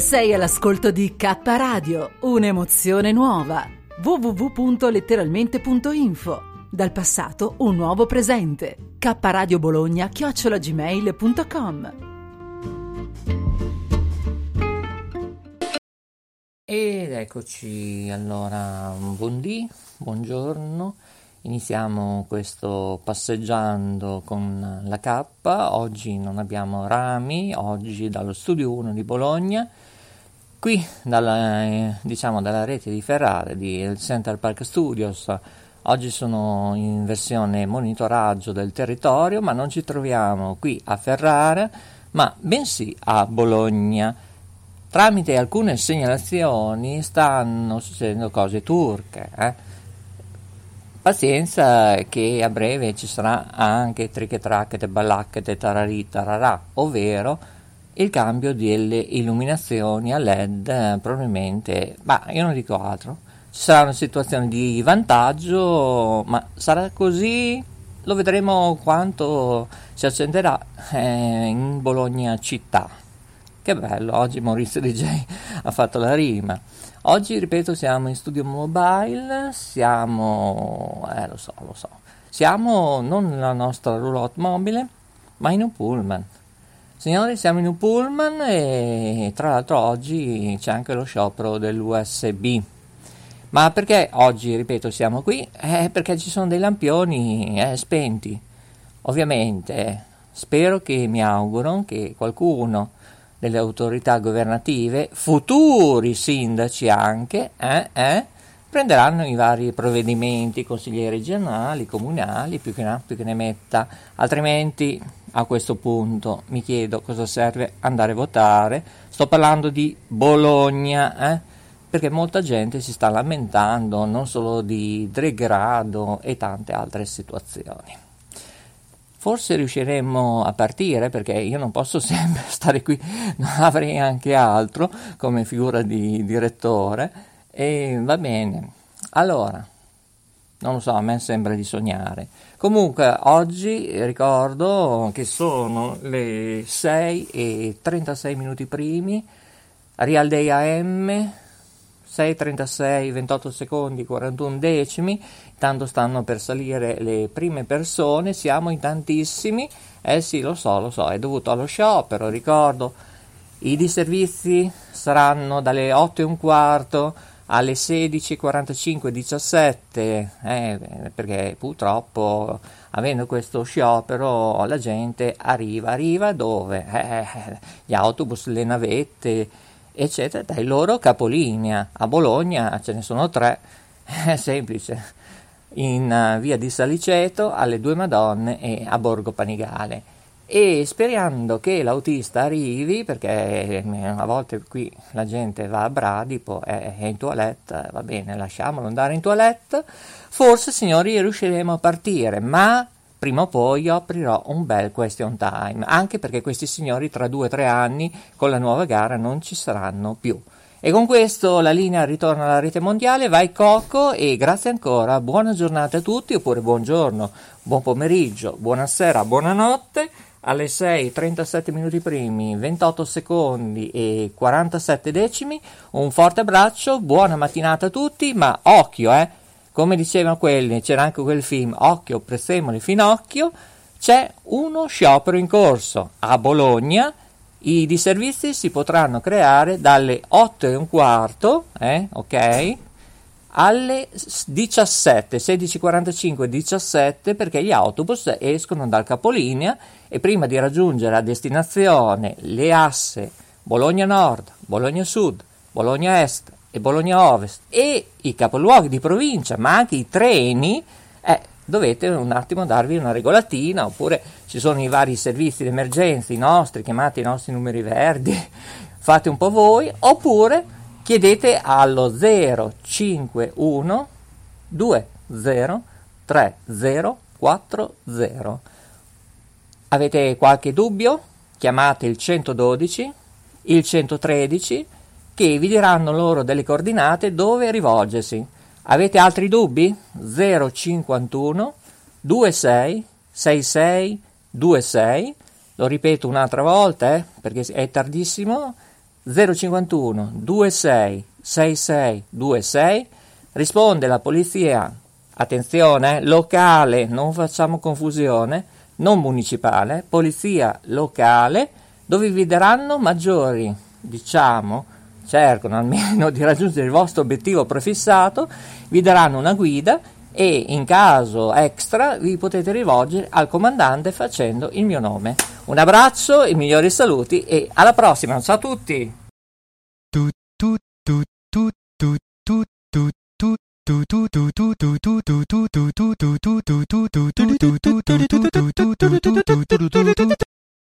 Sei all'ascolto di Kappa Radio, un'emozione nuova. www.letteralmente.info. Dal passato un nuovo presente. Kappa Radio Bologna @gmail.com. Ed eccoci, allora, buongiorno. Iniziamo questo passeggiando con la K. Oggi non abbiamo rami, oggi dallo studio 1 di Bologna, qui dalla rete di Ferrare, di Central Park Studios. Oggi sono in versione monitoraggio del territorio, ma non ci troviamo qui a Ferrare, ma bensì a Bologna. Tramite alcune segnalazioni stanno succedendo cose turche, Pazienza che a breve ci sarà anche trichetrachete, balacchete, tararì, tararà, ovvero il cambio delle illuminazioni a LED, probabilmente, ma io non dico altro, ci sarà una situazione di vantaggio, ma sarà così? Lo vedremo quanto si accenderà in Bologna città. Che bello, oggi Maurizio DJ ha fatto la rima. Oggi, ripeto, siamo in studio mobile, siamo non nella nostra roulotte mobile, ma in un pullman. Signori, siamo in un pullman e tra l'altro oggi c'è anche lo sciopero dell'USB. Ma perché oggi, ripeto, siamo qui? Perché ci sono dei lampioni spenti. Ovviamente, mi auguro che qualcuno delle autorità governative, futuri sindaci anche, prenderanno i vari provvedimenti, consiglieri regionali, comunali, più che ne metta. Altrimenti, a questo punto, mi chiedo cosa serve andare a votare. Sto parlando di Bologna, perché molta gente si sta lamentando, non solo di degrado e tante altre situazioni. Forse riusciremo a partire, perché io non posso sempre stare qui, avrei anche altro come figura di direttore, e va bene. Allora, non lo so, a me sembra di sognare. Comunque, oggi ricordo che sono le 6:36 primi, Real Day AM, 6:36, 28 secondi, 41 decimi, tanto stanno per salire le prime persone, siamo in tantissimi, sì lo so, è dovuto allo sciopero, ricordo, i disservizi saranno dalle 8:15 alle 16:45-17, perché purtroppo avendo questo sciopero la gente arriva dove? Gli autobus, le navette, eccetera, dai loro capolinea. A Bologna ce ne sono 3, è semplice, in via di Saliceto, alle Due Madonne e a Borgo Panigale, e sperando che l'autista arrivi, perché a volte qui la gente va a bradipo, è in toilette, va bene, lasciamolo andare in toilette. Forse, signori, riusciremo a partire, ma prima o poi io aprirò un bel question time, anche perché questi signori tra 2 o 3 anni con la nuova gara non ci saranno più. E con questo la linea ritorna alla rete mondiale, vai Coco, e grazie ancora, buona giornata a tutti, oppure buongiorno, buon pomeriggio, buonasera, buonanotte. Alle 6:37 28:47, un forte abbraccio, buona mattinata a tutti, ma occhio, come dicevano quelli, c'era anche quel film, occhio, prezzemolo, finocchio, c'è uno sciopero in corso a Bologna, i disservizi si potranno creare dalle 8:15, alle 17, 16:45-17, perché gli autobus escono dal capolinea e prima di raggiungere a destinazione le asse Bologna Nord, Bologna Sud, Bologna Est e Bologna Ovest e i capoluoghi di provincia, ma anche i treni, dovete un attimo darvi una regolatina, oppure ci sono i vari servizi d'emergenza, chiamate i nostri numeri verdi, fate un po' voi, oppure chiedete allo 051 20 3040. Avete qualche dubbio? Chiamate il 112, il 113, che vi diranno loro delle coordinate dove rivolgersi. Avete altri dubbi? 051 26 66 26, lo ripeto un'altra volta perché è tardissimo, 051 26 66 26, risponde la polizia, attenzione, locale, non facciamo confusione, non municipale, polizia locale, dove vi daranno maggiori, diciamo, cercano almeno di raggiungere il vostro obiettivo prefissato, vi daranno una guida e in caso extra vi potete rivolgere al comandante facendo il mio nome. Un abbraccio, i migliori saluti e alla prossima, ciao a tutti!